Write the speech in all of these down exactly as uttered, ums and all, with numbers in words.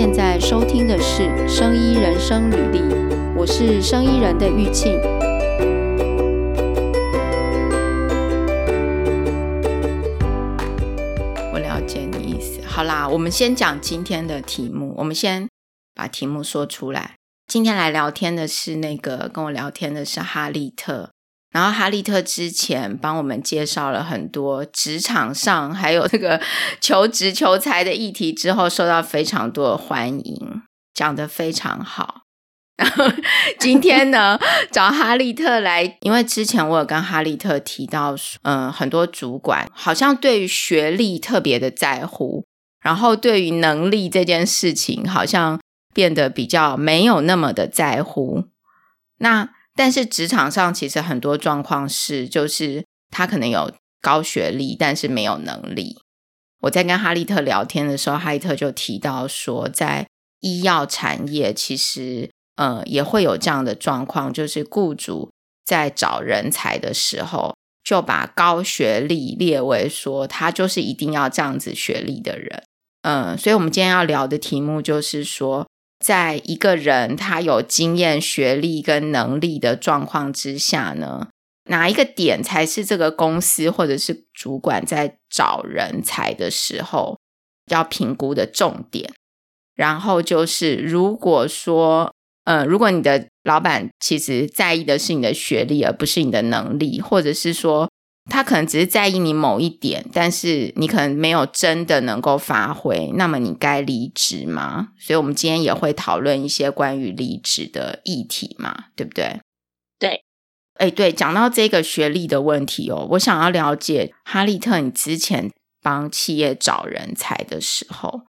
现在收听的是《生医人生履历》，我是生医人的玉庆。我了解你意思。好啦，我们先讲今天的题目，我们先把题目说出来。今天来聊天的是那个跟我聊天的是哈利特，然后哈利特之前帮我们介绍了很多职场上还有这个求职求财的议题之后，受到非常多的欢迎，讲得非常好。然后今天呢找哈利特来，因为之前我有跟哈利特提到嗯，很多主管好像对于学历特别的在乎，然后对于能力这件事情好像变得比较没有那么的在乎。那但是职场上其实很多状况是，就是他可能有高学历但是没有能力。我在跟哈利特聊天的时候，哈利特就提到说在医药产业其实呃也会有这样的状况，就是雇主在找人才的时候就把高学历列为说他就是一定要这样子学历的人。呃，所以我们今天要聊的题目就是说，在一个人他有经验、学历跟能力的状况之下呢，哪一个点才是这个公司或者是主管在找人才的时候要评估的重点。然后就是如果说呃，如果你的老板其实在意的是你的学历而不是你的能力，或者是说他可能只是在意你某一点，但是你可能没有真的能够发挥，那么你该离职吗？所以我们今天也会讨论一些关于离职的议题嘛，对不对？对。哎，对，讲到这个学历的问题哦，我想要了解哈利特，你之前帮企业找人才的时候，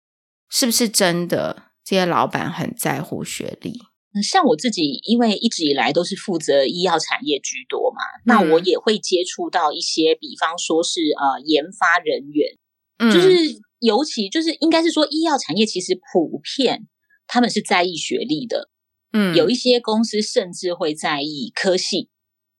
是不是真的这些老板很在乎学历？像我自己因为一直以来都是负责医药产业居多嘛、嗯、那我也会接触到一些比方说是呃研发人员、嗯、就是尤其就是应该是说医药产业其实普遍他们是在意学历的，嗯，有一些公司甚至会在意科系，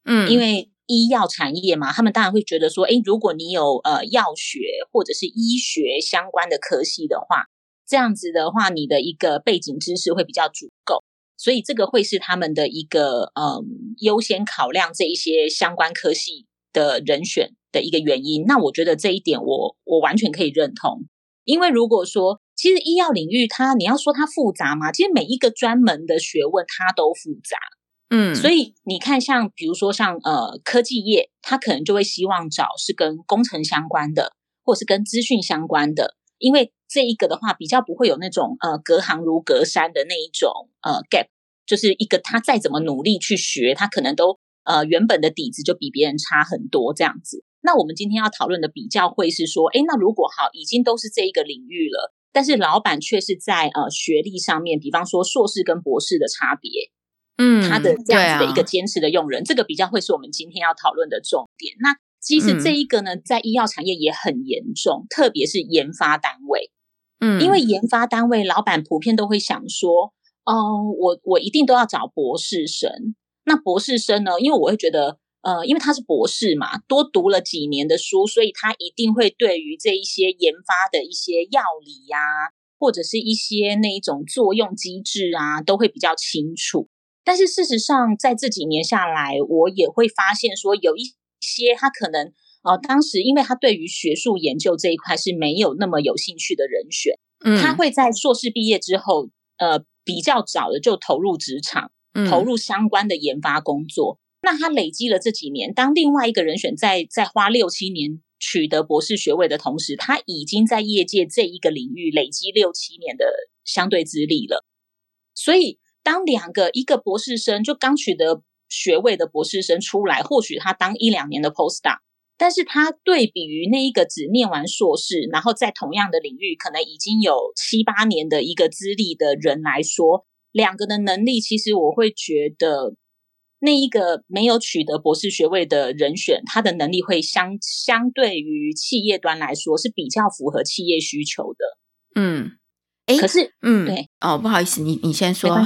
嗯，因为医药产业嘛，他们当然会觉得说诶，如果你有呃药学或者是医学相关的科系的话，这样子的话你的一个背景知识会比较足够，所以这个会是他们的一个嗯优先考量这一些相关科系的人选的一个原因。那我觉得这一点我我完全可以认同，因为如果说其实医药领域它你要说它复杂嘛，其实每一个专门的学问它都复杂，嗯，所以你看像比如说像呃科技业，它可能就会希望找是跟工程相关的，或是跟资讯相关的，因为这一个的话比较不会有那种呃隔行如隔山的那一种呃 gap， 就是一个他再怎么努力去学，他可能都呃原本的底子就比别人差很多这样子。那我们今天要讨论的比较会是说，诶，那如果好已经都是这一个领域了，但是老板却是在呃学历上面，比方说硕士跟博士的差别，嗯，他的这样子的一个坚持的用人、啊、这个比较会是我们今天要讨论的重点。那其实这一个呢、嗯、在医药产业也很严重，特别是研发单位。嗯，因为研发单位老板普遍都会想说，哦、呃，我我一定都要找博士生。那博士生呢，因为我会觉得，呃，因为他是博士嘛，多读了几年的书，所以他一定会对于这一些研发的一些药理呀、啊，或者是一些那一种作用机制啊，都会比较清楚。但是事实上，在这几年下来，我也会发现说，有一些他可能。呃、当时因为他对于学术研究这一块是没有那么有兴趣的人选、嗯、他会在硕士毕业之后呃，比较早的就投入职场、嗯、投入相关的研发工作。那他累积了这几年，当另外一个人选在在花六七年取得博士学位的同时，他已经在业界这一个领域累积六七年的相对资历了。所以当两个一个博士生就刚取得学位的博士生出来，或许他当一两年的 postdoc，但是他对比于那一个只念完硕士，然后在同样的领域可能已经有七八年的一个资历的人来说，两个的能力其实我会觉得那一个没有取得博士学位的人选，他的能力会相相对于企业端来说是比较符合企业需求的。嗯，诶，可是嗯，对哦，不好意思，你你先说。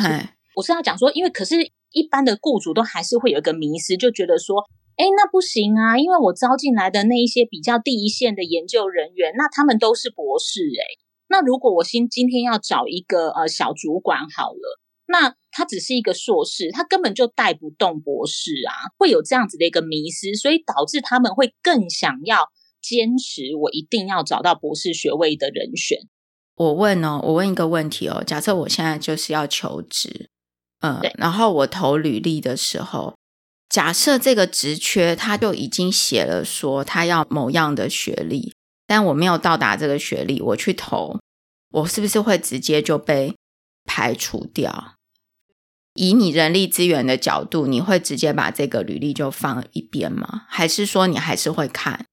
我是要讲说，因为可是一般的雇主都还是会有一个迷思，就觉得说诶，那不行啊，因为我招进来的那一些比较第一线的研究人员，那他们都是博士诶，那如果我今今天要找一个呃小主管好了，那他只是一个硕士，他根本就带不动博士啊，会有这样子的一个迷思，所以导致他们会更想要坚持我一定要找到博士学位的人选。我问哦，我问一个问题哦，假设我现在就是要求职，嗯，然后我投履历的时候，假设这个职缺他就已经写了说他要某样的学历，但我没有到达这个学历，我去投，我是不是会直接就被排除掉？以你人力资源的角度，你会直接把这个履历就放一边吗？还是说你还是会看？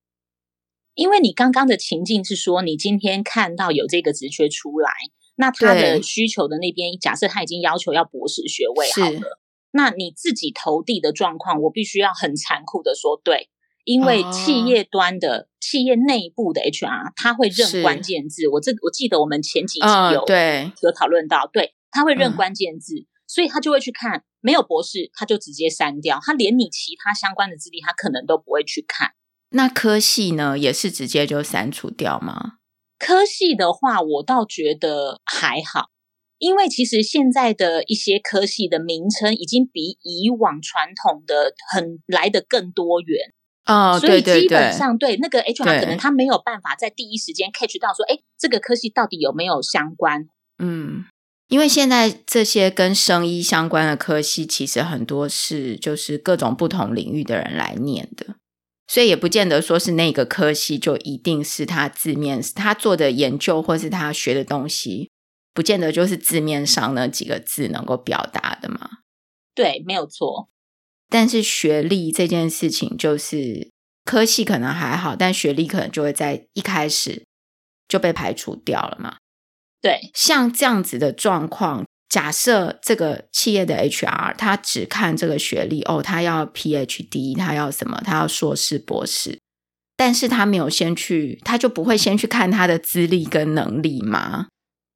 因为你刚刚的情境是说，你今天看到有这个职缺出来，那他的需求的那边，假设他已经要求要博士学位好了，那你自己投递的状况，我必须要很残酷的说，对，因为企业端的、哦、企业内部的 H R， 他会认关键字。我这我记得我们前几集有、哦、对有讨论到，对，他会认关键字。嗯，所以他就会去看，没有博士他就直接删掉，他连你其他相关的资历他可能都不会去看。那科系呢，也是直接就删除掉吗？科系的话我倒觉得还好，因为其实现在的一些科系的名称已经比以往传统的很来得更多元。哦，所以基本上 对, 对, 对, 对那个 H R 可能他没有办法在第一时间 catch 到说，诶，这个科系到底有没有相关。嗯，因为现在这些跟生医相关的科系其实很多是就是各种不同领域的人来念的，所以也不见得说是那个科系就一定是他字面他做的研究或是他学的东西，不见得就是字面上那几个字能够表达的嘛。对，没有错。但是学历这件事情，就是科系可能还好，但学历可能就会在一开始就被排除掉了嘛。对，像这样子的状况，假设这个企业的 H R 他只看这个学历，哦，他要 P H D， 他要什么，他要硕士博士，但是他没有先去，他就不会先去看他的资历跟能力吗？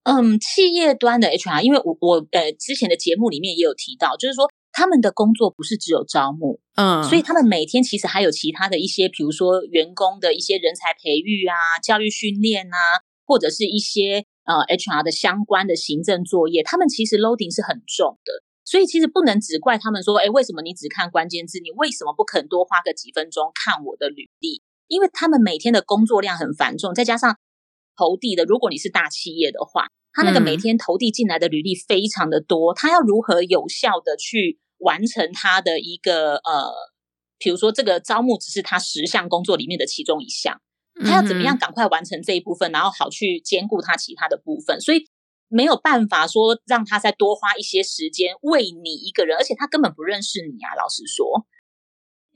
嗯，企业端的 H R， 因为我我呃之前的节目里面也有提到，就是说他们的工作不是只有招募，嗯，所以他们每天其实还有其他的一些，比如说员工的一些人才培育啊、教育训练啊，或者是一些呃 H R 的相关的行政作业，他们其实 loading 是很重的，所以其实不能只怪他们说，诶，为什么你只看关键字，你为什么不肯多花个几分钟看我的履历，因为他们每天的工作量很繁重，再加上投递的，如果你是大企业的话，他那个每天投递进来的履历非常的多，他要如何有效的去完成他的一个呃，比如说这个招募只是他十项工作里面的其中一项，他要怎么样赶快完成这一部分，然后好去兼顾他其他的部分，所以没有办法说让他再多花一些时间为你一个人，而且他根本不认识你啊，老实说。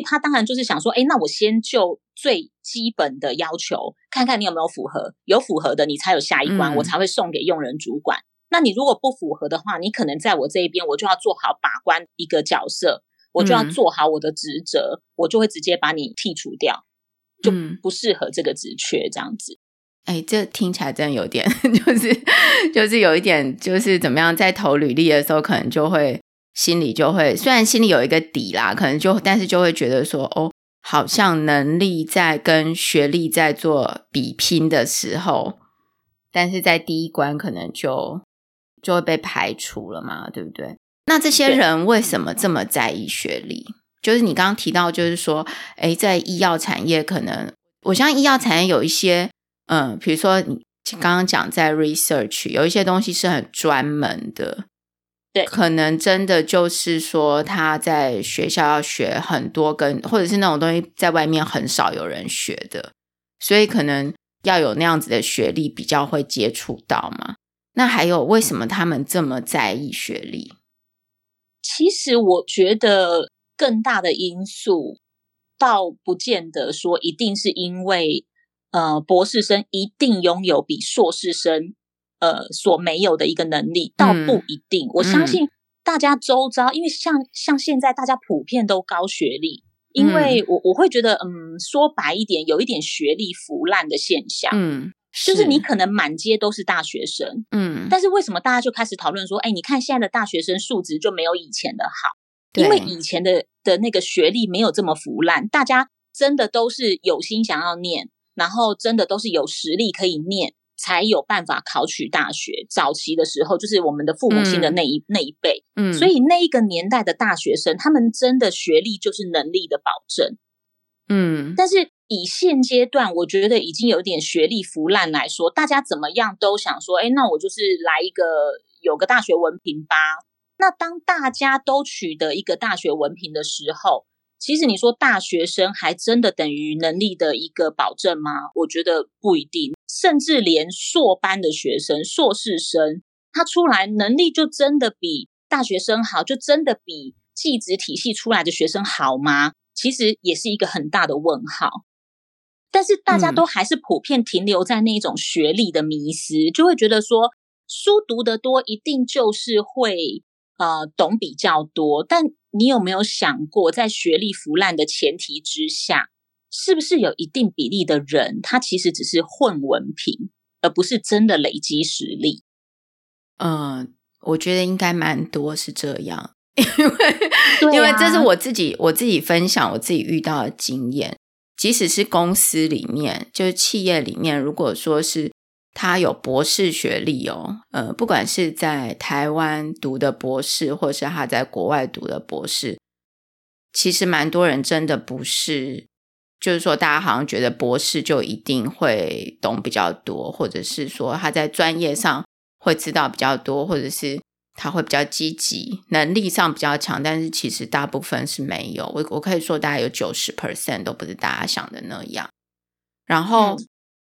他当然就是想说，诶，那我先就最基本的要求，看看你有没有符合，有符合的你才有下一关，嗯，我才会送给用人主管。那你如果不符合的话，你可能在我这一边，我就要做好把关一个角色，我就要做好我的职责，嗯，我就会直接把你剔除掉。就不适合这个职缺这样子。哎，欸，这听起来真的有点就是就是有一点就是怎么样，在投履历的时候可能就会心里就会虽然心里有一个底啦，可能就但是就会觉得说，哦，好像能力在跟学历在做比拼的时候，但是在第一关可能就就会被排除了嘛，对不对？那这些人为什么这么在意学历？就是你刚刚提到，就是说，诶，在医药产业，可能我相信医药产业有一些，嗯，比如说你刚刚讲在 research 有一些东西是很专门的，对，可能真的就是说他在学校要学很多跟，或者是那种东西在外面很少有人学的，所以可能要有那样子的学历比较会接触到嘛。那还有为什么他们这么在意学历？其实我觉得更大的因素倒不见得说一定是因为呃博士生一定拥有比硕士生呃所没有的一个能力，倒不一定，嗯，我相信大家周遭，因为像像现在大家普遍都高学历，因为我我会觉得嗯说白一点，有一点学历腐烂的现象，嗯，就是你可能满街都是大学生，嗯，但是为什么大家就开始讨论说，哎，你看现在的大学生素质就没有以前的好，因为以前的的那个学历没有这么腐烂，大家真的都是有心想要念，然后真的都是有实力可以念，才有办法考取大学。早期的时候就是我们的父母亲的那一、嗯、那一辈、嗯、所以那一个年代的大学生他们真的学历就是能力的保证。嗯，但是以现阶段我觉得已经有点学历腐烂来说，大家怎么样都想说哎，那我就是来一个有个大学文凭吧。那当大家都取得一个大学文凭的时候，其实你说大学生还真的等于能力的一个保证吗？我觉得不一定。甚至连硕班的学生、硕士生，他出来能力就真的比大学生好，就真的比技职体系出来的学生好吗？其实也是一个很大的问号。但是大家都还是普遍停留在那种学历的迷思、嗯、就会觉得说书读得多一定就是会呃，懂比较多。但你有没有想过，在学历腐烂的前提之下，是不是有一定比例的人他其实只是混文凭，而不是真的累积实力？嗯，我觉得应该蛮多是这样，因为、啊、因为这是我自己我自己分享我自己遇到的经验。即使是公司里面，就是企业里面，如果说是他有博士学历哦，呃，不管是在台湾读的博士，或是他在国外读的博士，其实蛮多人真的不是，就是说大家好像觉得博士就一定会懂比较多，或者是说他在专业上会知道比较多，或者是他会比较积极，能力上比较强，但是其实大部分是没有。我我可以说大概有 百分之九十 都不是大家想的那样。然后、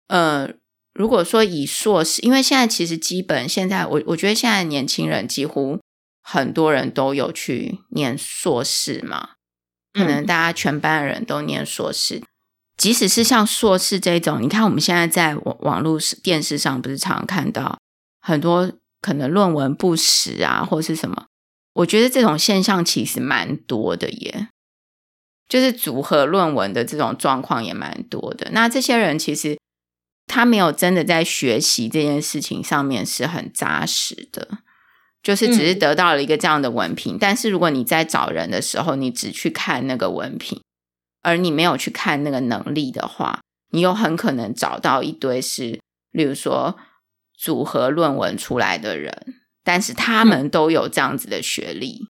嗯、呃如果说以硕士，因为现在其实基本现在我我觉得现在年轻人几乎很多人都有去念硕士嘛，可能大家全班的人都念硕士、嗯、即使是像硕士这种，你看我们现在在网络电视上不是常看到很多可能论文不实啊或是什么，我觉得这种现象其实蛮多的耶，就是组合论文的这种状况也蛮多的。那这些人其实他没有真的在学习这件事情上面是很扎实的，就是只是得到了一个这样的文凭、嗯、但是如果你在找人的时候你只去看那个文凭而你没有去看那个能力的话，你又很可能找到一堆是例如说组合论文出来的人，但是他们都有这样子的学历、嗯、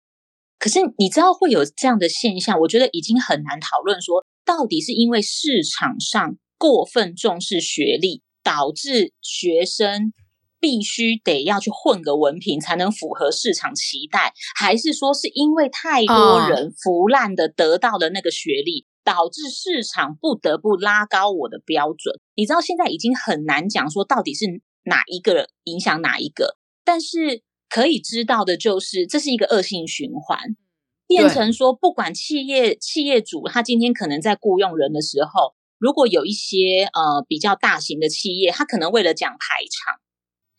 可是你知道会有这样的现象，我觉得已经很难讨论说到底是因为市场上过分重视学历，导致学生必须得要去混个文凭才能符合市场期待，还是说是因为太多人腐烂的得到了那个学历、哦、导致市场不得不拉高我的标准？你知道现在已经很难讲说到底是哪一个人影响哪一个，但是可以知道的就是这是一个恶性循环，变成说不管企业企业主他今天可能在雇用人的时候，如果有一些呃比较大型的企业，他可能为了讲排场，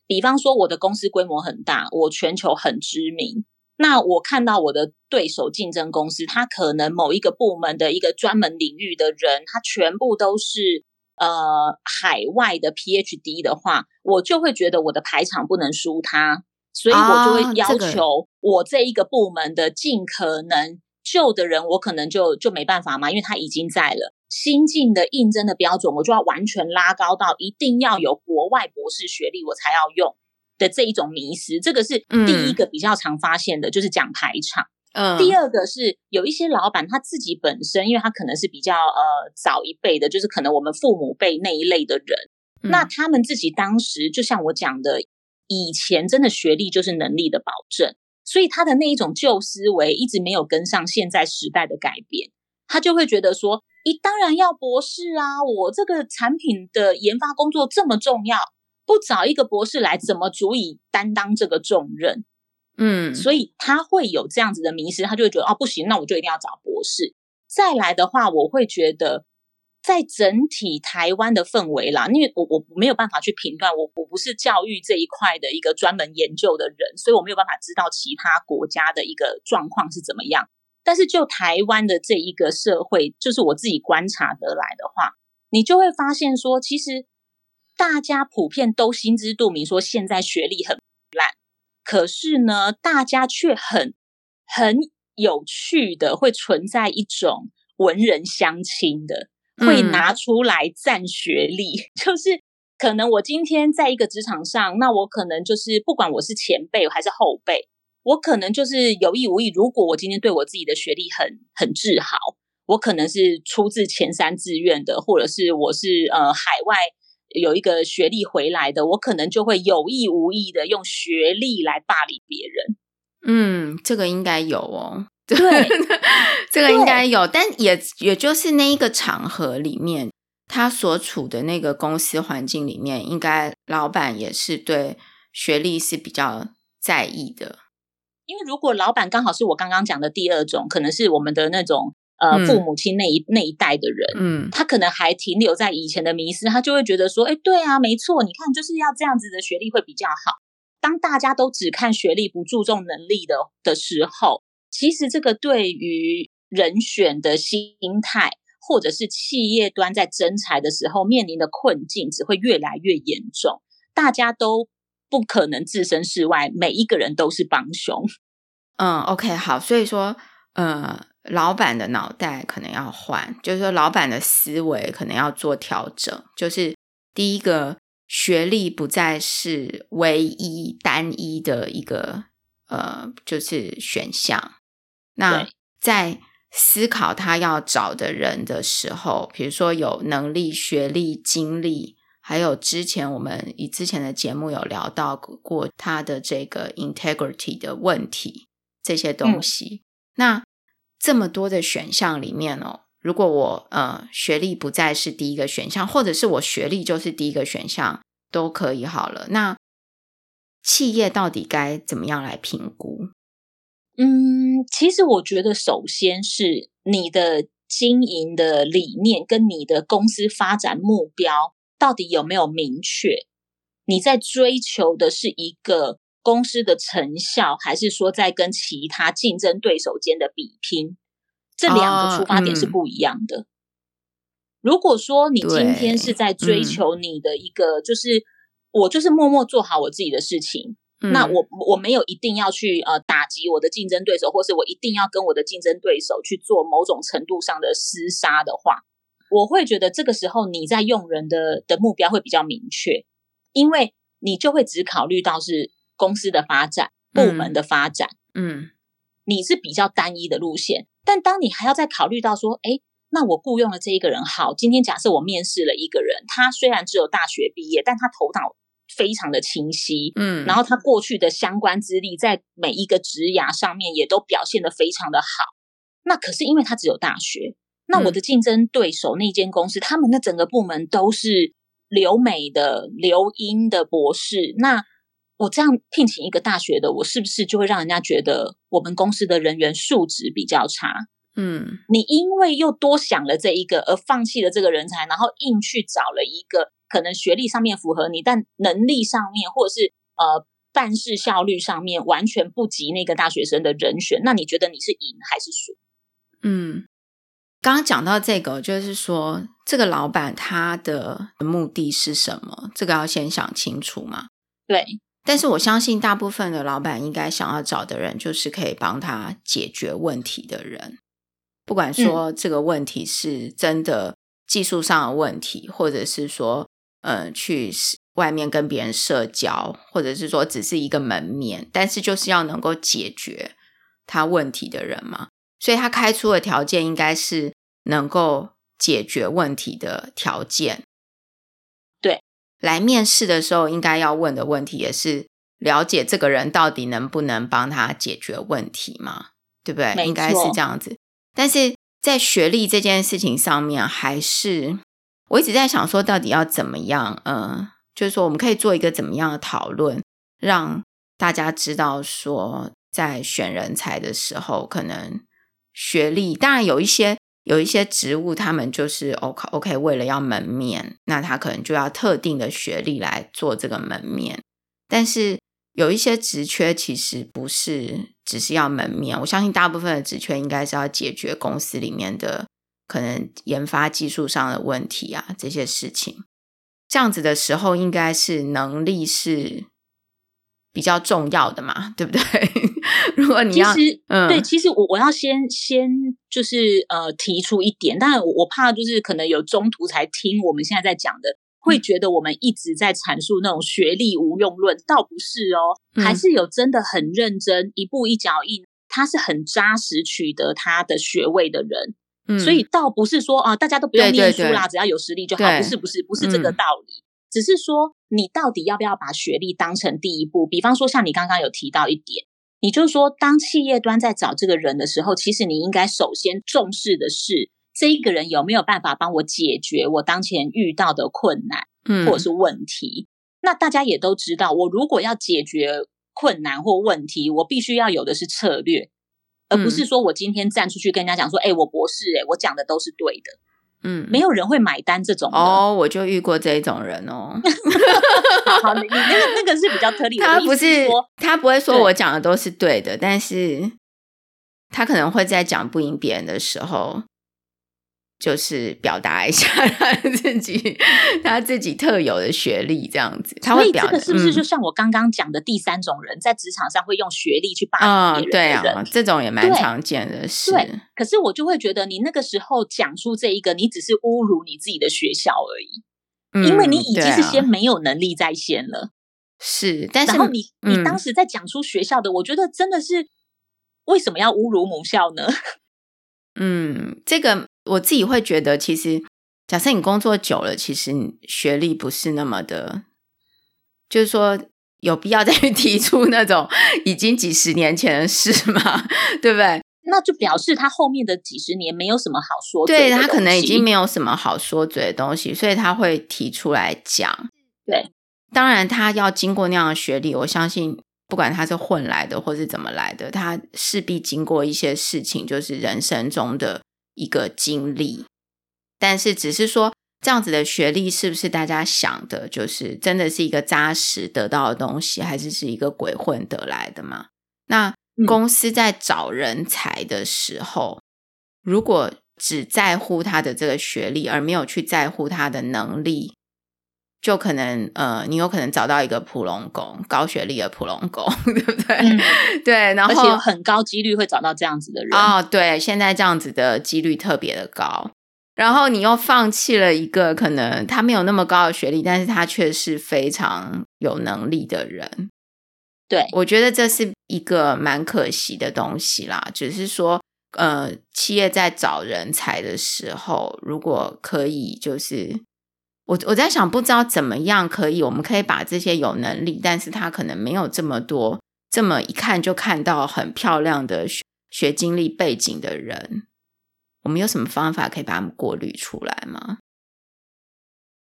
比方说我的公司规模很大，我全球很知名，那我看到我的对手竞争公司，他可能某一个部门的一个专门领域的人，他全部都是呃海外的 P H D 的话，我就会觉得我的排场不能输他，所以我就会要求我这一个部门的尽可能旧的人，我可能就就没办法嘛，因为他已经在了。新进的应征的标准我就要完全拉高到一定要有国外博士学历我才要用的这一种迷思，这个是第一个比较常发现的、嗯、就是讲排场、嗯、第二个是有一些老板他自己本身因为他可能是比较呃早一辈的，就是可能我们父母辈那一类的人、嗯、那他们自己当时就像我讲的以前真的学历就是能力的保证，所以他的那一种旧思维一直没有跟上现在时代的改变，他就会觉得说你当然要博士啊，我这个产品的研发工作这么重要，不找一个博士来怎么足以担当这个重任？嗯，所以他会有这样子的迷思，他就会觉得哦不行，那我就一定要找博士。再来的话我会觉得在整体台湾的氛围啦，因为我我没有办法去评断，我我不是教育这一块的一个专门研究的人，所以我没有办法知道其他国家的一个状况是怎么样。但是就台湾的这一个社会，就是我自己观察得来的话，你就会发现说其实大家普遍都心知肚明说现在学历很烂，可是呢大家却很很有趣的会存在一种文人相亲的，会拿出来赞学历、嗯、就是可能我今天在一个职场上，那我可能就是不管我是前辈还是后辈，我可能就是有意无意，如果我今天对我自己的学历很很自豪，我可能是出自前三志愿的，或者是我是呃海外有一个学历回来的，我可能就会有意无意的用学历来霸凌别人。嗯，这个应该有哦。对，这个应该有，但也也就是那一个场合里面，他所处的那个公司环境里面，应该老板也是对学历是比较在意的。因为如果老板刚好是我刚刚讲的第二种，可能是我们的那种呃、嗯、父母亲那一那一代的人，嗯，他可能还停留在以前的迷思，他就会觉得说，哎，对啊，没错，你看就是要这样子的学历会比较好。当大家都只看学历不注重能力的的时候，其实这个对于人选的心态，或者是企业端在征才的时候面临的困境，只会越来越严重。大家都不可能置身事外，每一个人都是帮凶。嗯 ，OK， 好，所以说，呃，老板的脑袋可能要换，就是说老板的思维可能要做调整。就是第一个，学历不再是唯一单一的一个呃，就是选项。那在思考他要找的人的时候，比如说有能力、学历、经历，还有之前我们以之前的节目有聊到过他的这个 integrity 的问题，这些东西、嗯、那这么多的选项里面哦，如果我呃学历不再是第一个选项，或者是我学历就是第一个选项都可以好了，那企业到底该怎么样来评估？嗯，其实我觉得首先是你的经营的理念跟你的公司发展目标到底有没有明确，你在追求的是一个公司的成效，还是说在跟其他竞争对手间的比拼，这两个出发点是不一样的、哦嗯、如果说你今天是在追求你的一个、嗯、就是我就是默默做好我自己的事情，那我我没有一定要去呃打击我的竞争对手，或是我一定要跟我的竞争对手去做某种程度上的厮杀的话，我会觉得这个时候你在用人的的目标会比较明确，因为你就会只考虑到是公司的发展、部门的发展，嗯，嗯你是比较单一的路线。但当你还要再考虑到说，哎，那我雇用了这一个人，好，今天假设我面试了一个人，他虽然只有大学毕业，但他头脑非常的清晰，嗯，然后他过去的相关资历在每一个职涯上面也都表现得非常的好，那可是因为他只有大学，那我的竞争对手那间公司、嗯、他们的整个部门都是留美的、留英的博士，那我这样聘请一个大学的，我是不是就会让人家觉得我们公司的人员素质比较差？嗯，你因为又多想了这一个而放弃了这个人才，然后硬去找了一个可能学历上面符合你，但能力上面或者是呃办事效率上面完全不及那个大学生的人选，那你觉得你是赢还是输？嗯，刚刚讲到这个，就是说这个老板他的目的是什么，这个要先想清楚嘛。对，但是我相信大部分的老板应该想要找的人就是可以帮他解决问题的人，不管说这个问题是真的技术上的问题，或者是说呃，去外面跟别人社交，或者是说只是一个门面，但是就是要能够解决他问题的人嘛，所以他开出的条件应该是能够解决问题的条件。对，来面试的时候应该要问的问题也是了解这个人到底能不能帮他解决问题嘛，对不对？应该是这样子。但是在学历这件事情上面，还是我一直在想说到底要怎么样，呃，就是说我们可以做一个怎么样的讨论，让大家知道说在选人才的时候可能学历，当然有一些有一些职务他们就是 OK, OK 为了要门面，那他可能就要特定的学历来做这个门面，但是有一些职缺其实不是只是要门面，我相信大部分的职缺应该是要解决公司里面的可能研发技术上的问题啊，这些事情。这样子的时候应该是能力是比较重要的嘛，对不对？如果你要其实、嗯、对，其实我我要先先就是呃提出一点，但我怕就是可能有中途才听我们现在在讲的会觉得我们一直在阐述那种学历无用论，倒不是哦，还是有真的很认真一步一脚印，他是很扎实取得他的学位的人、嗯、所以倒不是说啊、呃，大家都不用念书啦，对对对，只要有实力就好，不是不是不是这个道理、嗯、只是说你到底要不要把学历当成第一步。比方说像你刚刚有提到一点，你就是说当企业端在找这个人的时候，其实你应该首先重视的是这一个人有没有办法帮我解决我当前遇到的困难或者是问题、嗯、那大家也都知道，我如果要解决困难或问题，我必须要有的是策略，而不是说我今天站出去跟人家讲说、嗯、欸我博士欸，我讲的都是对的，嗯，没有人会买单这种哦，我就遇过这种人哦。好, 好，你那个那个是比较特例，他不是说他不会说我讲的都是对的，对，但是他可能会在讲不赢别人的时候，就是表达一下他自己他自己特有的学历这样子，他会表达。所以这个是不是就像我刚刚讲的第三种人、嗯、在职场上会用学历去霸凌别人的人、哦、对啊，这种也蛮常见的事。 对, 对，可是我就会觉得你那个时候讲出这一个，你只是侮辱你自己的学校而已、嗯、因为你已经是先没有能力在先了、啊、是，但是然后你、嗯、你当时在讲出学校的，我觉得真的是为什么要侮辱母校呢？嗯，这个我自己会觉得，其实假设你工作久了，其实你学历不是那么的，就是说有必要再去提出那种已经几十年前的事嘛，对不对？那就表示他后面的几十年没有什么好说嘴的东西，对，他可能已经没有什么好说嘴的东西，所以他会提出来讲。对，当然他要经过那样的学历，我相信不管他是混来的或是怎么来的，他势必经过一些事情，就是人生中的一个经历。但是只是说这样子的学历是不是大家想的就是真的是一个扎实得到的东西，还是是一个鬼混得来的嘛？那公司在找人才的时候、嗯、如果只在乎他的这个学历而没有去在乎他的能力，就可能呃，你有可能找到一个普龙工，高学历的普龙工，对不对、嗯、对，然后而且有很高几率会找到这样子的人哦，对，现在这样子的几率特别的高，然后你又放弃了一个可能他没有那么高的学历，但是他却是非常有能力的人。对，我觉得这是一个蛮可惜的东西啦，只是说呃，企业在找人才的时候，如果可以，就是我我在想，不知道怎么样可以，我们可以把这些有能力，但是他可能没有这么多，这么一看就看到很漂亮的 学, 学经历背景的人，我们有什么方法可以把他们过滤出来吗？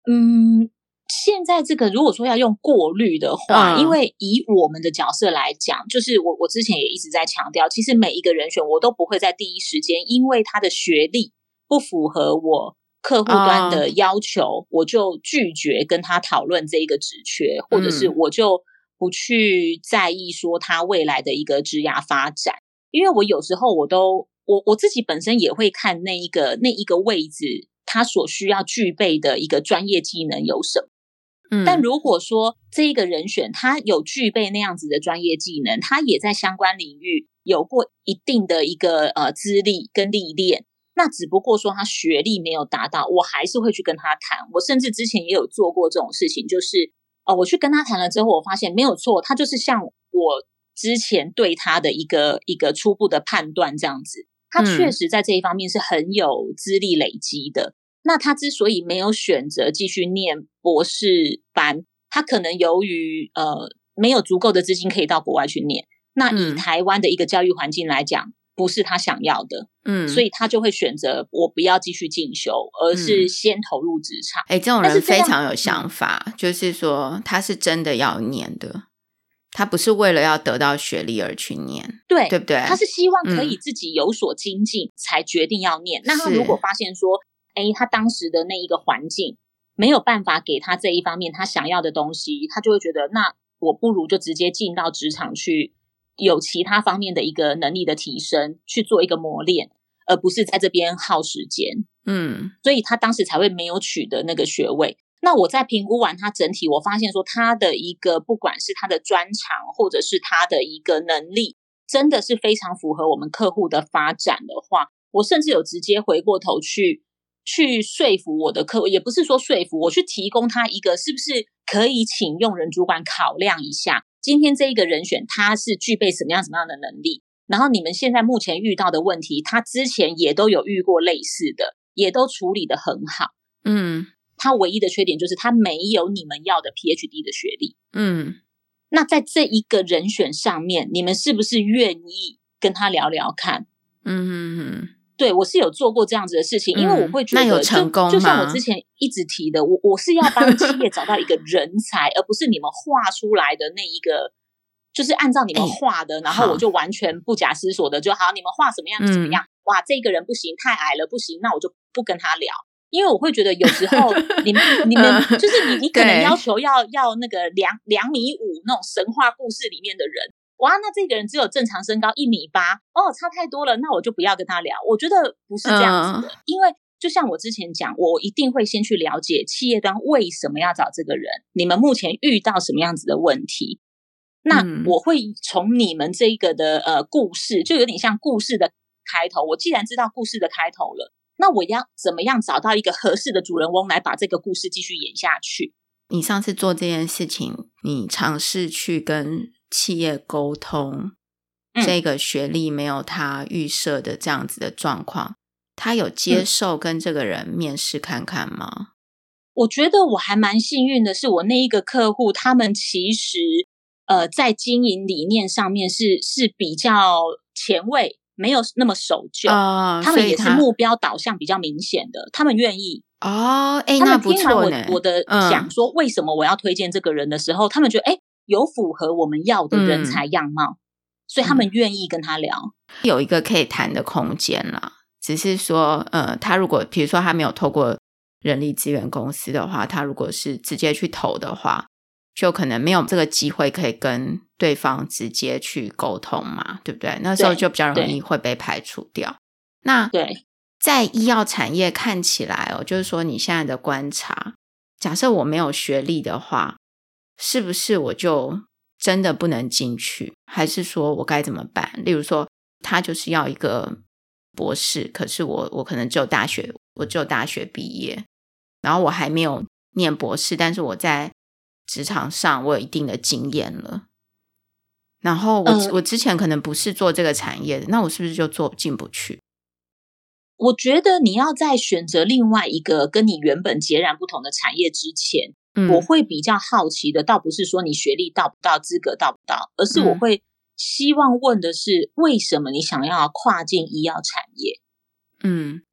嗯，现在这个如果说要用过滤的话、嗯、因为以我们的角色来讲，就是我我之前也一直在强调，其实每一个人选我都不会在第一时间因为他的学历不符合我客户端的要求、oh. 我就拒绝跟他讨论这一个职缺，或者是我就不去在意说他未来的一个职涯发展、嗯、因为我有时候我都我我自己本身也会看那一个那一个位置他所需要具备的一个专业技能有什么、嗯、但如果说这一个人选他有具备那样子的专业技能，他也在相关领域有过一定的一个呃资历跟历练，那只不过说他学历没有达到，我还是会去跟他谈。我甚至之前也有做过这种事情，就是呃，我去跟他谈了之后，我发现没有错，他就是像我之前对他的一个一个初步的判断这样子，他确实在这一方面是很有资历累积的、嗯、那他之所以没有选择继续念博士班，他可能由于呃没有足够的资金可以到国外去念，那以台湾的一个教育环境来讲不是他想要的，嗯，所以他就会选择我不要继续进修，而是先投入职场。哎、嗯欸，这种人非常有想法、嗯、就是说他是真的要念的，他不是为了要得到学历而去念，对，对不对？他是希望可以自己有所精进才决定要念、嗯、那他如果发现说哎、欸，他当时的那一个环境没有办法给他这一方面他想要的东西，他就会觉得那我不如就直接进到职场去，有其他方面的一个能力的提升，去做一个磨练，而不是在这边耗时间。嗯，所以他当时才会没有取得那个学位。那我在评估完他整体，我发现说他的一个不管是他的专长或者是他的一个能力，真的是非常符合我们客户的发展的话，我甚至有直接回过头去去说服我的客户，也不是说说服我，去提供他一个是不是可以请用人主管考量一下，今天这一个人选他是具备什么样什么样的能力，然后你们现在目前遇到的问题，他之前也都有遇过类似的，也都处理得很好。嗯，他唯一的缺点就是他没有你们要的 P H D 的学历。嗯，那在这一个人选上面，你们是不是愿意跟他聊聊看？嗯嗯，对，我是有做过这样子的事情，因为我会觉得、嗯、那有成功吗？ 就, 就像我之前一直提的，我我是要帮企业找到一个人才，而不是你们画出来的那一个。就是按照你们画的、欸、然后我就完全不假思索的就好，你们画什么样就怎么样、嗯、哇这个人不行，太矮了不行，那我就不跟他聊，因为我会觉得有时候你们你们就是你你可能要求要要那个两两米五那种神话故事里面的人，哇那这个人只有正常身高一米八，哦差太多了，那我就不要跟他聊。我觉得不是这样子的、嗯、因为就像我之前讲，我一定会先去了解企业端为什么要找这个人，你们目前遇到什么样子的问题，那我会从你们这个的呃故事，就有点像故事的开头，我既然知道故事的开头了，那我要怎么样找到一个合适的主人翁来把这个故事继续演下去。你上次做这件事情，你尝试去跟企业沟通、嗯、这个学历没有他预设的这样子的状况，他有接受跟这个人面试看看吗、嗯、我觉得我还蛮幸运的是，我那一个客户他们其实呃，在经营理念上面是是比较前卫，没有那么守旧、哦、他们也是目标导向比较明显的，他们愿意哦，哎，那不错呢。我的讲说为什么我要推荐这个人的时候、嗯、他们觉得哎，有符合我们要的人才样貌、嗯、所以他们愿意跟他聊，有一个可以谈的空间啦。只是说呃，他如果比如说他没有透过人力资源公司的话，他如果是直接去投的话，就可能没有这个机会可以跟对方直接去沟通嘛，对不对？那时候就比较容易会被排除掉。那对，在医药产业看起来哦，就是说你现在的观察，假设我没有学历的话，是不是我就真的不能进去？还是说我该怎么办？例如说，他就是要一个博士，可是我我可能只有大学，我只有大学毕业，然后我还没有念博士，但是我在职场上我有一定的经验了，然后我、呃、我之前可能不是做这个产业的，那我是不是就做进不去？我觉得你要在选择另外一个跟你原本截然不同的产业之前、嗯、我会比较好奇的倒不是说你学历到不到，资格到不到，而是我会希望问的是、嗯、为什么你想要跨进医药产业。嗯，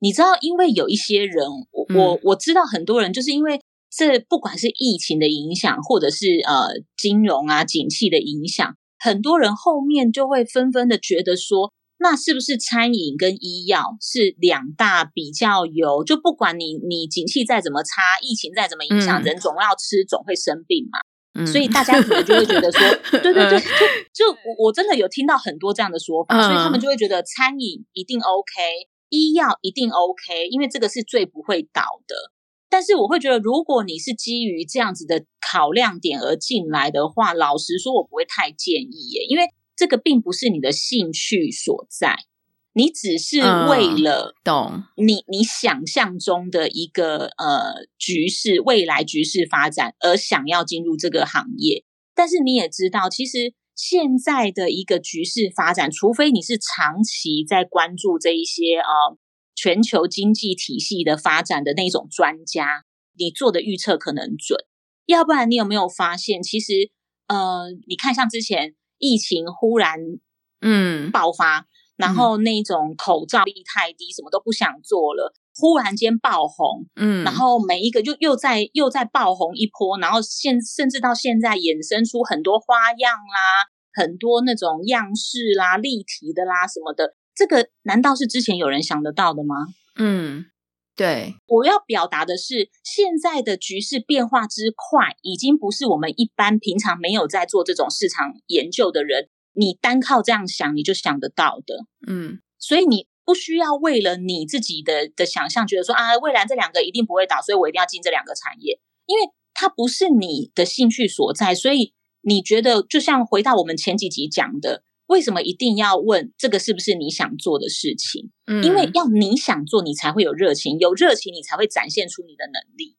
你知道因为有一些人我、嗯、我, 我知道很多人就是因为这不管是疫情的影响，或者是呃金融啊景气的影响，很多人后面就会纷纷的觉得说，那是不是餐饮跟医药是两大比较有，就不管你你景气再怎么差，疫情再怎么影响、嗯、人总要吃，总会生病嘛、嗯、所以大家可能就会觉得说对对对，就, 就我真的有听到很多这样的说法、嗯、所以他们就会觉得餐饮一定 OK， 医药一定 OK， 因为这个是最不会倒的。但是我会觉得如果你是基于这样子的考量点而进来的话，老实说我不会太建议耶，因为这个并不是你的兴趣所在，你只是为了懂你你想象中的一个呃局势，未来局势发展而想要进入这个行业。但是你也知道其实现在的一个局势发展，除非你是长期在关注这一些呃全球经济体系的发展的那种专家，你做的预测可能准。要不然你有没有发现其实呃，你看像之前疫情忽然嗯爆发，然后那种口罩力太低、嗯、什么都不想做了，忽然间爆红，嗯，然后每一个就又在又在爆红一波，然后现甚至到现在衍生出很多花样啦，很多那种样式啦，立体的啦什么的，这个难道是之前有人想得到的吗？嗯，对。我要表达的是，现在的局势变化之快，已经不是我们一般平常没有在做这种市场研究的人，你单靠这样想你就想得到的。嗯，所以你不需要为了你自己的的想象，觉得说啊，未来这两个一定不会倒，所以我一定要进这两个产业，因为它不是你的兴趣所在。所以你觉得，就像回到我们前几集讲的，为什么一定要问这个是不是你想做的事情？嗯，因为要你想做，你才会有热情，有热情你才会展现出你的能力。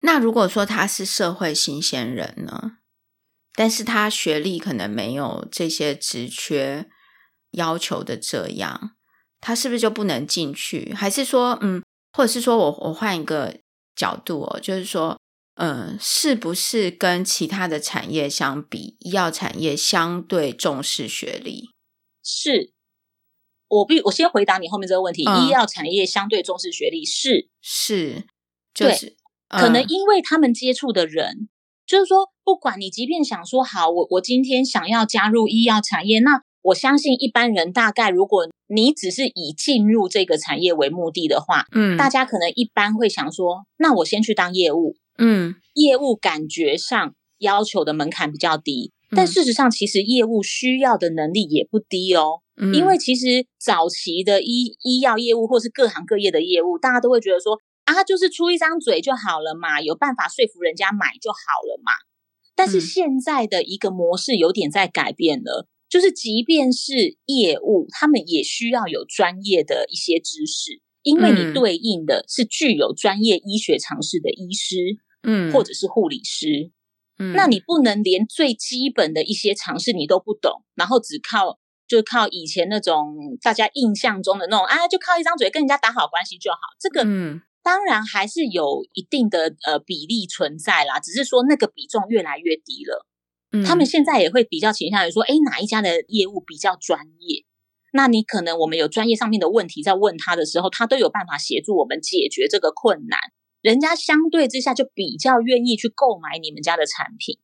那如果说他是社会新鲜人呢？但是他学历可能没有这些职缺要求的这样，他是不是就不能进去？还是说，嗯，或者是说我我换一个角度哦，就是说，嗯，是不是跟其他的产业相比，医药产业相对重视学历？是，我必我先回答你后面这个问题。嗯、医药产业相对重视学历，是是，就是、嗯、可能因为他们接触的人，就是说，不管你即便想说好，我我今天想要加入医药产业，那我相信一般人大概，如果你只是以进入这个产业为目的的话，嗯，大家可能一般会想说，那我先去当业务，嗯，业务感觉上要求的门槛比较低，嗯、但事实上其实业务需要的能力也不低哦，嗯、因为其实早期的医医药业务或是各行各业的业务，大家都会觉得说啊，就是出一张嘴就好了嘛，有办法说服人家买就好了嘛。但是现在的一个模式有点在改变了。嗯，就是即便是业务，他们也需要有专业的一些知识，因为你对应的是具有专业医学常识的医师，嗯，或者是护理师，嗯，那你不能连最基本的一些常识你都不懂，然后只靠就靠以前那种大家印象中的那种啊，就靠一张嘴跟人家打好关系就好，这个嗯，当然还是有一定的呃比例存在啦，只是说那个比重越来越低了。他们现在也会比较倾向于说，诶，哪一家的业务比较专业？那你可能我们有专业上面的问题在问他的时候，他都有办法协助我们解决这个困难。人家相对之下就比较愿意去购买你们家的产品。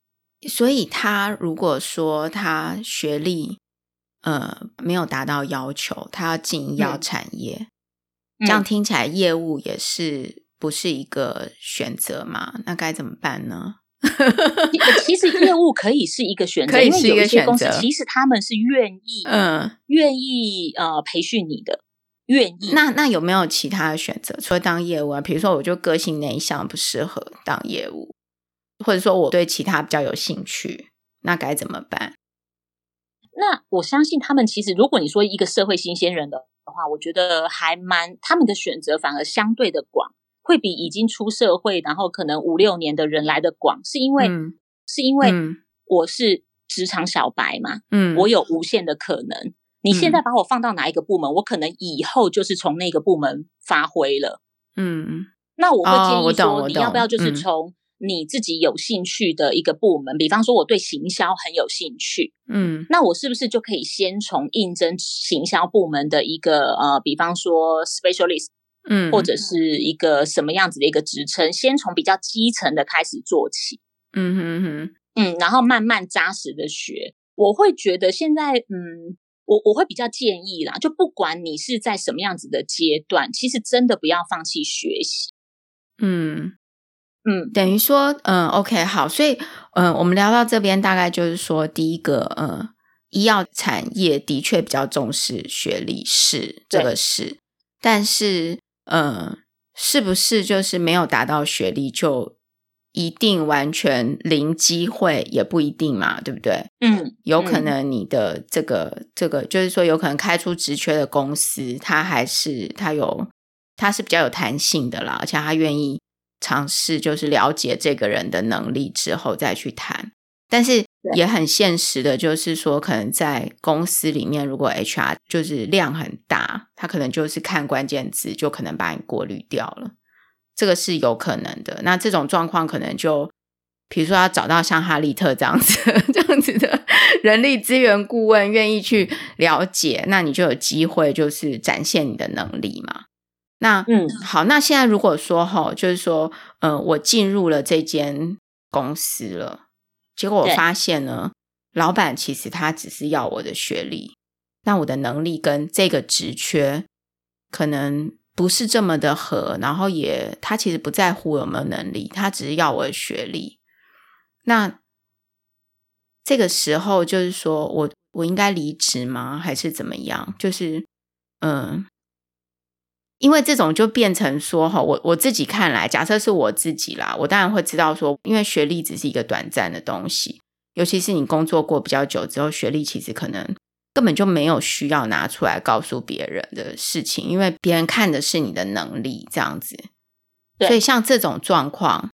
所以他如果说他学历呃没有达到要求，他要进医药产业，嗯，这样听起来业务也是不是一个选择嘛？那该怎么办呢？其实业务可以是一个选择，可以是一个选择，因为有一些公司其实他们是愿意，嗯，愿意呃培训你的，愿意。那那有没有其他的选择？除了当业务啊，比如说我就个性内向，不适合当业务，或者说我对其他比较有兴趣，那该怎么办？那我相信他们其实，如果你说一个社会新鲜人的话，我觉得还蛮他们的选择反而相对的广。会比已经出社会然后可能五六年的人来的广，是因为、嗯、是因为我是职场小白嘛，嗯，我有无限的可能，你现在把我放到哪一个部门，嗯，我可能以后就是从那个部门发挥了，嗯，那我会建议说，哦，你要不要就是从你自己有兴趣的一个部门，嗯，比方说我对行销很有兴趣，嗯，那我是不是就可以先从应征行销部门的一个呃，比方说 specialist，嗯，或者是一个什么样子的一个职称，先从比较基层的开始做起，嗯哼哼，嗯，然后慢慢扎实的学。我会觉得现在，嗯，我我会比较建议啦，就不管你是在什么样子的阶段，其实真的不要放弃学习。嗯嗯，等于说，嗯 ，OK， 好，所以，嗯，我们聊到这边，大概就是说，第一个，嗯，医药产业的确比较重视学历，是这个是，但是。嗯，是不是就是没有达到学历就一定完全零机会也不一定嘛，对不对？嗯，有可能你的这个、嗯、这个就是说有可能开出职缺的公司，它还是它有它是比较有弹性的啦，而且它愿意尝试就是了解这个人的能力之后再去谈。但是也很现实的就是说，可能在公司里面，如果 H R 就是量很大，他可能就是看关键字就可能把你过滤掉了，这个是有可能的。那这种状况可能就比如说要找到像哈利特这样子这样子的人力资源顾问愿意去了解，那你就有机会就是展现你的能力嘛。那嗯，好，那现在如果说吼，就是说呃，我进入了这间公司了，结果我发现呢，老板其实他只是要我的学历，那我的能力跟这个职缺可能不是这么的合，然后也他其实不在乎有没有能力，他只是要我的学历。那这个时候就是说我我应该离职吗？还是怎么样？就是嗯，因为这种就变成说我我自己看来，假设是我自己啦，我当然会知道说，因为学历只是一个短暂的东西，尤其是你工作过比较久之后，学历其实可能根本就没有需要拿出来告诉别人的事情，因为别人看的是你的能力这样子。所以像这种状况，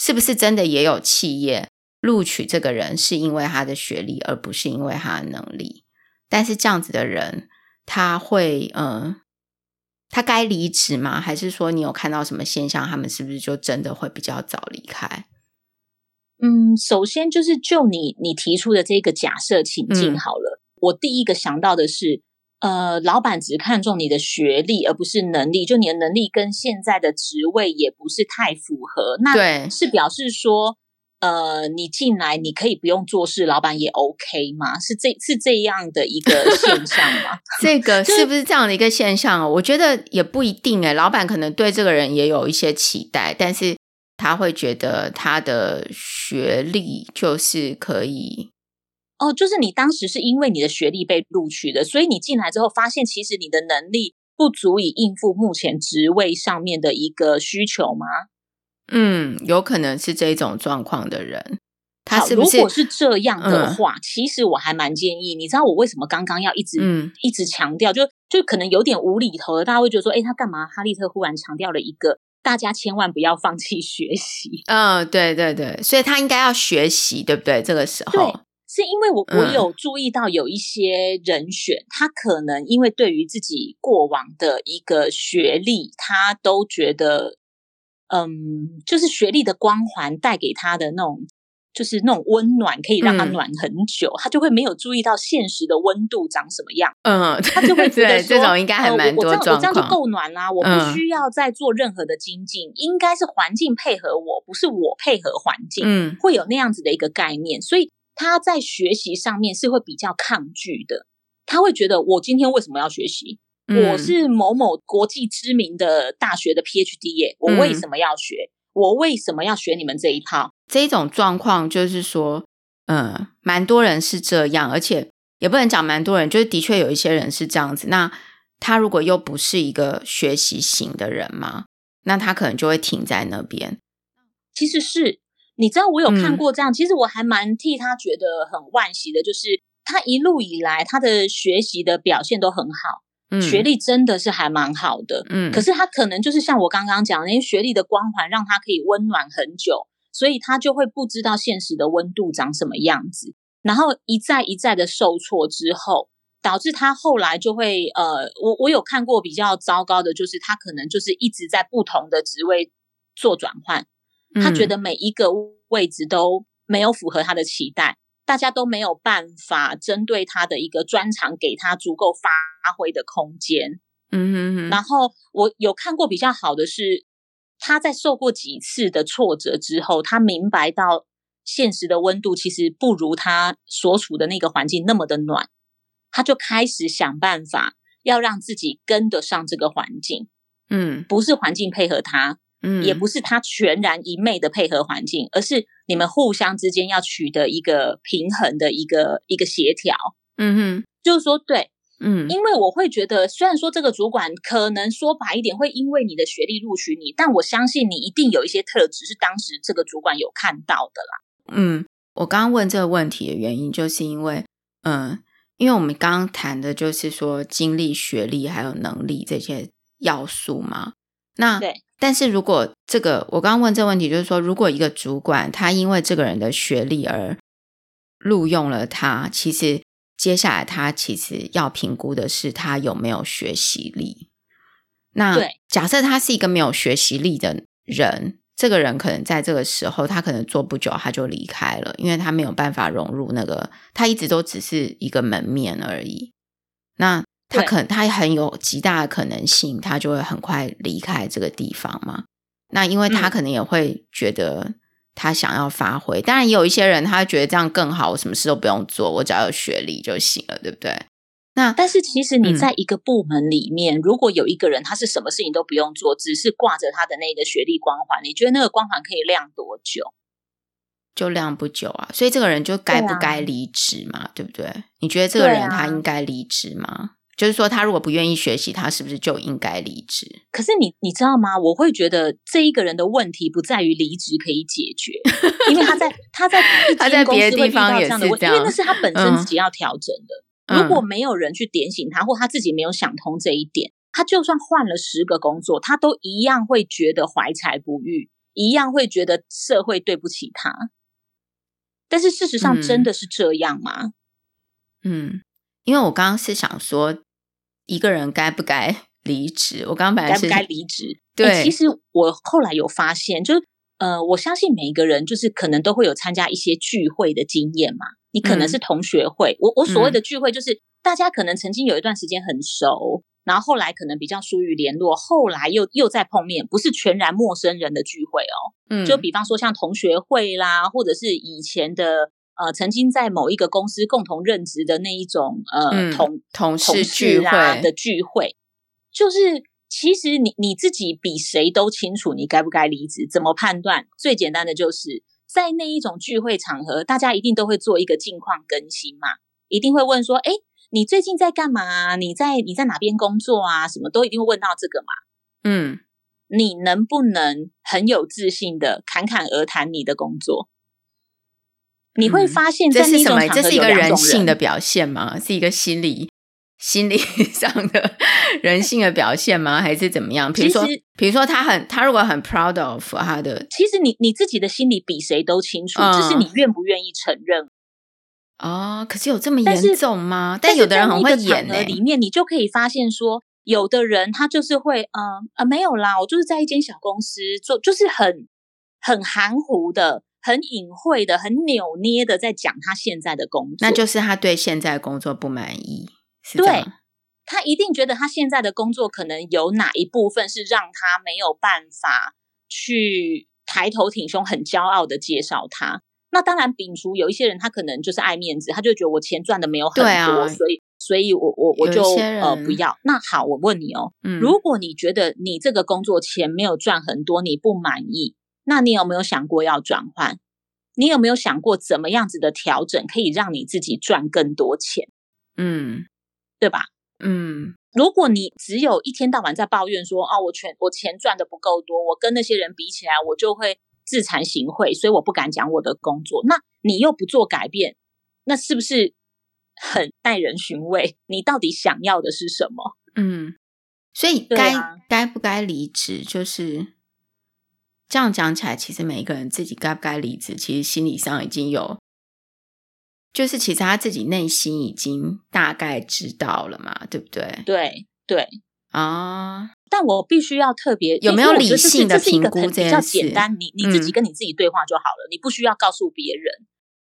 是不是真的也有企业录取这个人是因为他的学历而不是因为他的能力？但是这样子的人他会呃，他该离职吗？还是说你有看到什么现象，他们是不是就真的会比较早离开？嗯，首先就是就你你提出的这个假设情境好了、嗯、我第一个想到的是呃，老板只看重你的学历而不是能力，就你的能力跟现在的职位也不是太符合，那是表示说呃，你进来你可以不用做事，老板也 OK 吗？是这是这样的一个现象吗？这个是不是这样的一个现象、哦、我觉得也不一定、欸、老板可能对这个人也有一些期待，但是他会觉得他的学历就是可以哦，就是你当时是因为你的学历被录取的，所以你进来之后发现其实你的能力不足以应付目前职位上面的一个需求吗？嗯，有可能是这种状况的人。他是不是，如果是这样的话、嗯、其实我还蛮建议，你知道我为什么刚刚要一直、嗯、一直强调，就就可能有点无厘头的，大家会觉得说诶，他干嘛哈利特忽然强调了一个大家千万不要放弃学习。嗯，对对对，所以他应该要学习，对不对？这个时候对，是因为我、嗯、我有注意到有一些人选，他可能因为对于自己过往的一个学历，他都觉得嗯，就是学历的光环带给他的那种，就是那种温暖可以让他暖很久、嗯、他就会没有注意到现实的温度长什么样。嗯，他就会觉得说对，这种应该还蛮多状况、呃、我, 我, 这样我这样就够暖啦、啊、我不需要再做任何的精进、嗯、应该是环境配合我，不是我配合环境、嗯、会有那样子的一个概念，所以他在学习上面是会比较抗拒的，他会觉得我今天为什么要学习？我是某某国际知名的大学的 P H D 耶，我为什么要学、嗯、我为什么要学你们这一套？这种状况就是说嗯，蛮多人是这样，而且也不能讲蛮多人，就是的确有一些人是这样子。那他如果又不是一个学习型的人嘛，那他可能就会停在那边。其实是你知道我有看过这样、嗯、其实我还蛮替他觉得很惋惜的，就是他一路以来他的学习的表现都很好，学历真的是还蛮好的、嗯、可是他可能就是像我刚刚讲的，因为学历的光环让他可以温暖很久，所以他就会不知道现实的温度长什么样子，然后一再一再的受挫之后，导致他后来就会呃，我我有看过比较糟糕的，就是他可能就是一直在不同的职位做转换，他觉得每一个位置都没有符合他的期待，大家都没有办法针对他的一个专长给他足够发挥的空间。嗯哼哼，然后我有看过比较好的是，他在受过几次的挫折之后，他明白到现实的温度其实不如他所处的那个环境那么的暖，他就开始想办法要让自己跟得上这个环境。嗯，不是环境配合他，嗯，也不是他全然一昧的配合环境，而是你们互相之间要取得一个平衡的一个一个协调。嗯哼，就是说对，嗯，因为我会觉得虽然说这个主管可能说白一点会因为你的学历录取你，但我相信你一定有一些特质是当时这个主管有看到的啦。嗯，我刚刚问这个问题的原因就是因为嗯，因为我们刚刚谈的就是说经历、学历还有能力这些要素嘛，那对，但是如果这个我刚刚问这个问题就是说，如果一个主管他因为这个人的学历而录用了他，其实接下来他其实要评估的是他有没有学习力。那假设他是一个没有学习力的人，这个人可能在这个时候他可能做不久他就离开了，因为他没有办法融入那个，他一直都只是一个门面而已，那他可能他很有极大的可能性他就会很快离开这个地方嘛。那因为他可能也会觉得他想要发挥、嗯、当然也有一些人他觉得这样更好，我什么事都不用做，我只要有学历就行了，对不对？那但是其实你在一个部门里面、嗯、如果有一个人他是什么事情都不用做，只是挂着他的那个学历光环，你觉得那个光环可以亮多久？就亮不久啊，所以这个人就该不该离职嘛， 对,、啊、对不对？你觉得这个人他应该离职吗？就是说他如果不愿意学习，他是不是就应该离职？可是你你知道吗，我会觉得这一个人的问题不在于离职可以解决因为他在他在他在别的地方也是这样，因为那是他本身自己要调整的、如果没有人去点醒他，或他自己没有想通这一点，他就算换了十个工作，他都一样会觉得怀才不遇，一样会觉得社会对不起他。但是事实上真的是这样吗？嗯，嗯，因为我刚刚是想说一个人该不该离职，我刚刚本来是该不该离职。对、欸，其实我后来有发现，就是呃，我相信每一个人就是可能都会有参加一些聚会的经验嘛。你可能是同学会，嗯、我我所谓的聚会就是、嗯、大家可能曾经有一段时间很熟，然后后来可能比较疏于联络，后来又又再碰面，不是全然陌生人的聚会哦。嗯，就比方说像同学会啦，或者是以前的呃曾经在某一个公司共同任职的那一种呃、嗯、同同事聚会的聚会，就是。其实你你自己比谁都清楚你该不该离职，怎么判断？最简单的就是在那一种聚会场合，大家一定都会做一个近况更新嘛，一定会问说，哎，你最近在干嘛？你在你在哪边工作啊？什么都一定会问到这个嘛。嗯，你能不能很有自信的侃侃而谈你的工作？你会发现在那种场合有两种人、嗯、这是什么？这是一个人性的表现吗？是一个心理。心理上的人性的表现吗？还是怎么样？比如说，比如说他很，他如果很 proud of 他的，其实你你自己的心理比谁都清楚，嗯、只是你愿不愿意承认。哦，可是有这么严重吗？但, 但有的人很会演呢、欸。里面你就可以发现说，有的人他就是会，嗯呃，没有啦，我就是在一间小公司做，就是很很含糊的。很隐晦的、很扭捏的在讲他现在的工作，那就是他对现在的工作不满意。对，他一定觉得他现在的工作可能有哪一部分是让他没有办法去抬头挺胸很骄傲的介绍他。那当然摒除有一些人他可能就是爱面子，他就觉得我钱赚的没有很多、啊、所以所以我我我就呃不要。那好，我问你哦、嗯、如果你觉得你这个工作钱没有赚很多，你不满意，那你有没有想过要转换？你有没有想过怎么样子的调整可以让你自己赚更多钱？嗯，对吧？嗯，如果你只有一天到晚在抱怨说，哦，我全我钱赚的不够多，我跟那些人比起来，我就会自惭形秽，所以我不敢讲我的工作。那你又不做改变，那是不是很耐人寻味？你到底想要的是什么？嗯，所以该、啊、该不该离职，就是这样讲起来，其实每一个人自己该不该离职，其实心理上已经有。就是其实他自己内心已经大概知道了嘛，对不对？对对啊、哦！但我必须要特别有没有理性的评估这件事？比较简单，你你自己跟你自己对话就好了，嗯、你不需要告诉别人。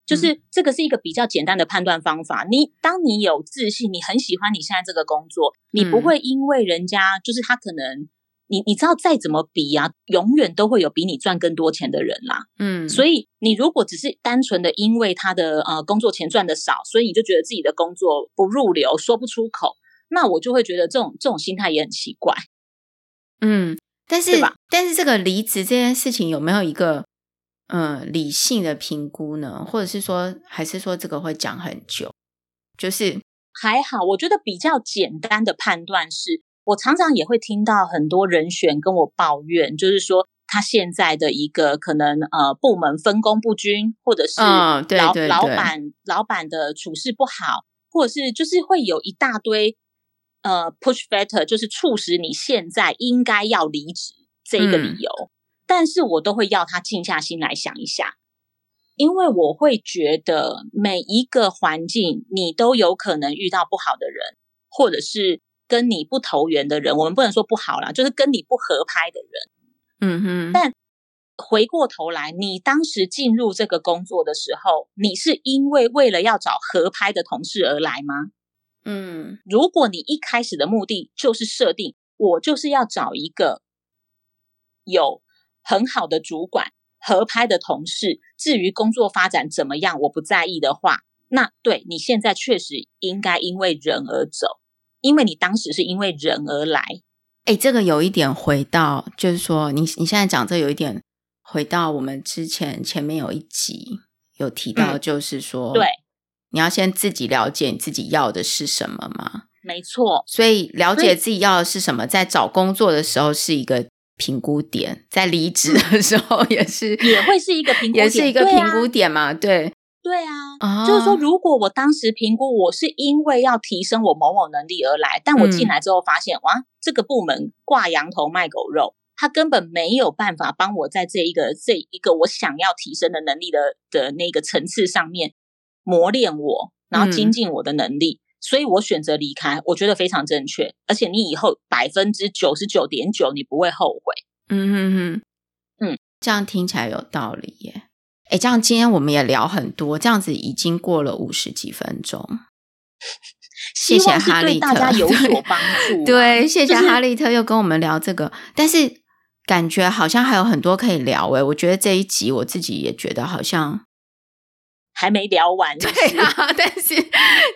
就是这个是一个比较简单的判断方法。你当你有自信，你很喜欢你现在这个工作，你不会因为人家就是他可能你你知道再怎么比啊，永远都会有比你赚更多钱的人啦。嗯，所以。你如果只是单纯的因为他的呃工作钱赚的少，所以你就觉得自己的工作不入流，说不出口，那我就会觉得这种这种心态也很奇怪。嗯，但是但是这个离职这件事情有没有一个呃理性的评估呢？或者是说，还是说这个会讲很久？就是还好，我觉得比较简单的判断是，我常常也会听到很多人选跟我抱怨，就是说。他现在的一个可能呃部门分工不均，或者是老、哦、对对对老板老板的处事不好，或者是就是会有一大堆呃 push factor， 就是促使你现在应该要离职这一个理由、嗯。但是我都会要他静下心来想一下，因为我会觉得每一个环境你都有可能遇到不好的人，或者是跟你不投缘的人。我们不能说不好啦，就是跟你不合拍的人。嗯哼，但回过头来，你当时进入这个工作的时候，你是因为为了要找合拍的同事而来吗？嗯，如果你一开始的目的就是设定，我就是要找一个有很好的主管、合拍的同事，至于工作发展怎么样，我不在意的话，那对，你现在确实应该因为人而走，因为你当时是因为人而来。诶，这个有一点回到，就是说你你现在讲这有一点回到我们之前前面有一集有提到，就是说、嗯、对，你要先自己了解你自己要的是什么嘛。没错，所以了解自己要的是什么，在找工作的时候是一个评估点，在离职的时候也是也会是一个评估点，也是一个评估点嘛。 对,、啊、对，对啊，哦、就是说如果我当时评估我是因为要提升我某某能力而来，但我进来之后发现、嗯、哇，这个部门挂羊头卖狗肉，他根本没有办法帮我在这一个这一个我想要提升的能力的的那个层次上面磨练我，然后精进我的能力、嗯、所以我选择离开，我觉得非常正确，而且你以后 百分之九十九点九 你不会后悔。嗯嗯嗯，这样听起来有道理耶。诶，这样今天我们也聊很多，这样子已经过了五十几分钟。谢谢哈利特，希望是对大家有所帮助。对，谢谢哈利特又跟我们聊这个，但是感觉好像还有很多可以聊耶。我觉得这一集我自己也觉得好像还没聊完。对啊，但是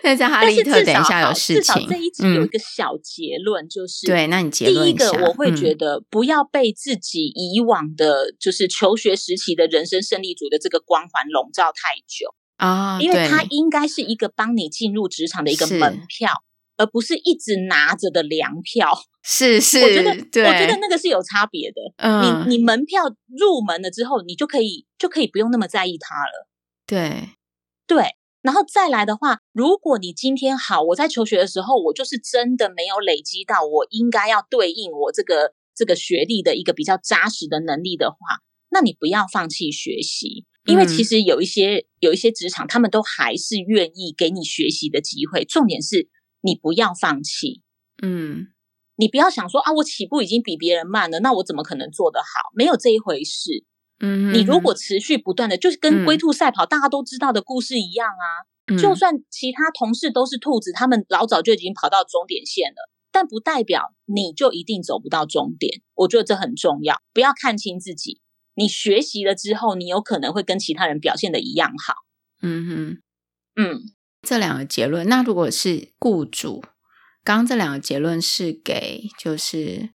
但是哈利特等一下有事情，至少这一集有一个小结论，就是、嗯、对，那你结论一下。第一个我会觉得不要被自己以往的、嗯、就是求学时期的人生胜利组的这个光环笼罩太久啊、哦，因为它应该是一个帮你进入职场的一个门票，而不是一直拿着的粮票。是是，我觉得对，我觉得那个是有差别的。嗯，你你门票入门了之后，你就可以就可以不用那么在意它了。对对，然后再来的话，如果你今天好，我在求学的时候，我就是真的没有累积到我应该要对应我这个这个学历的一个比较扎实的能力的话，那你不要放弃学习，因为其实有一些、嗯、有一些职场，他们都还是愿意给你学习的机会，重点是你不要放弃。嗯，你不要想说啊，我起步已经比别人慢了，那我怎么可能做得好？没有这一回事。嗯，你如果持续不断的，就是跟龟兔赛跑、嗯、大家都知道的故事一样啊、嗯、就算其他同事都是兔子，他们老早就已经跑到终点线了，但不代表你就一定走不到终点。我觉得这很重要，不要看清自己，你学习了之后，你有可能会跟其他人表现的一样好。嗯哼，嗯，这两个结论。那如果是雇主，刚刚这两个结论是给就是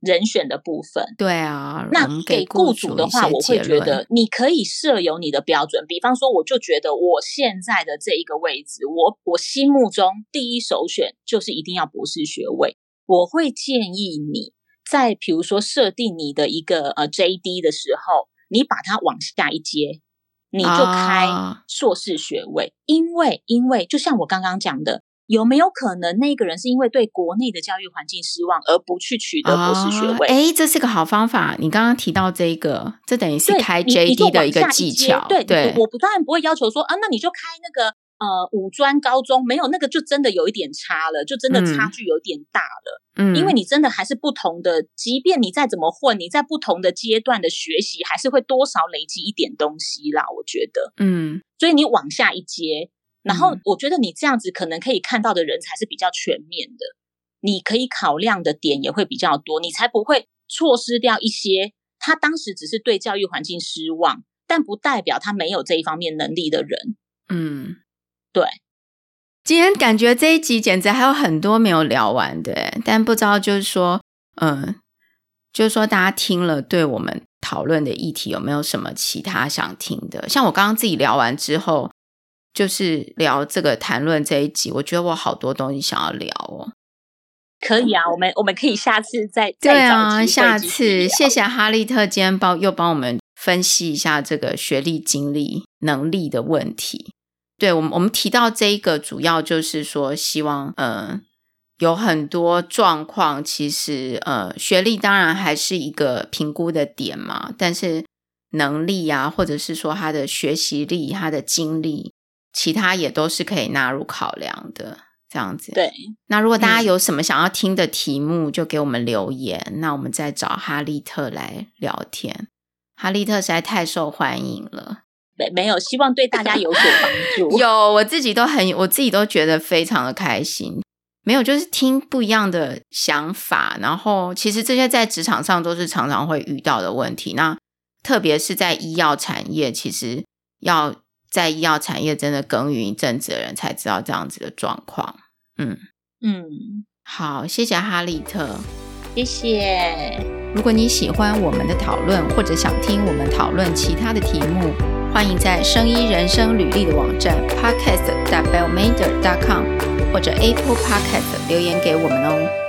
人选的部分。对啊，那给雇主的话，我会觉得你可以设有你的标准，比方说我就觉得我现在的这一个位置，我我心目中第一首选就是一定要博士学位。我会建议你在比如说设定你的一个呃 J D 的时候，你把它往下一阶，你就开硕士学位、啊、因为因为就像我刚刚讲的，有没有可能那个人是因为对国内的教育环境失望而不去取得博士学位？哎、哦，这是个好方法。你刚刚提到这个，这等于是开 J D 的一个技巧。对，对我当然不会要求说啊，那你就开那个呃五专、高中，没有那个就真的有一点差了，就真的差距有点大了。嗯，因为你真的还是不同的，即便你再怎么混，你在不同的阶段的学习，还是会多少累积一点东西啦。我觉得，嗯，所以你往下一阶。然后我觉得你这样子可能可以看到的人才是比较全面的，你可以考量的点也会比较多，你才不会错失掉一些他当时只是对教育环境失望，但不代表他没有这一方面能力的人。嗯，对。今天感觉这一集简直还有很多没有聊完的，但不知道就是说嗯，就是说大家听了对我们讨论的议题有没有什么其他想听的。像我刚刚自己聊完之后，就是聊这个谈论这一集，我觉得我好多东西想要聊哦。可以啊，我们我们可以下次再对啊，再找下次。谢谢哈利特今天帮又帮我们分析一下这个学历、经历、能力的问题。对，我们我们提到这一个，主要就是说，希望呃有很多状况，其实呃学历当然还是一个评估的点嘛，但是能力啊，或者是说他的学习力、他的经历。其他也都是可以纳入考量的，这样子。对，那如果大家有什么想要听的题目，就给我们留言、嗯、那我们再找哈利特来聊天。哈利特实在太受欢迎了。没没有，希望对大家有所帮助。有，我自己都很，我自己都觉得非常的开心。没有，就是听不一样的想法，然后其实这些在职场上都是常常会遇到的问题。那特别是在医药产业，其实要在医药产业真的耕耘一阵子的人才知道这样子的状况。嗯嗯，好，谢谢哈利特，谢谢。如果你喜欢我们的讨论，或者想听我们讨论其他的题目，欢迎在生医人生履历的网站 podcast dot bellmatter dot com 或者 Apple Podcast 留言给我们哦。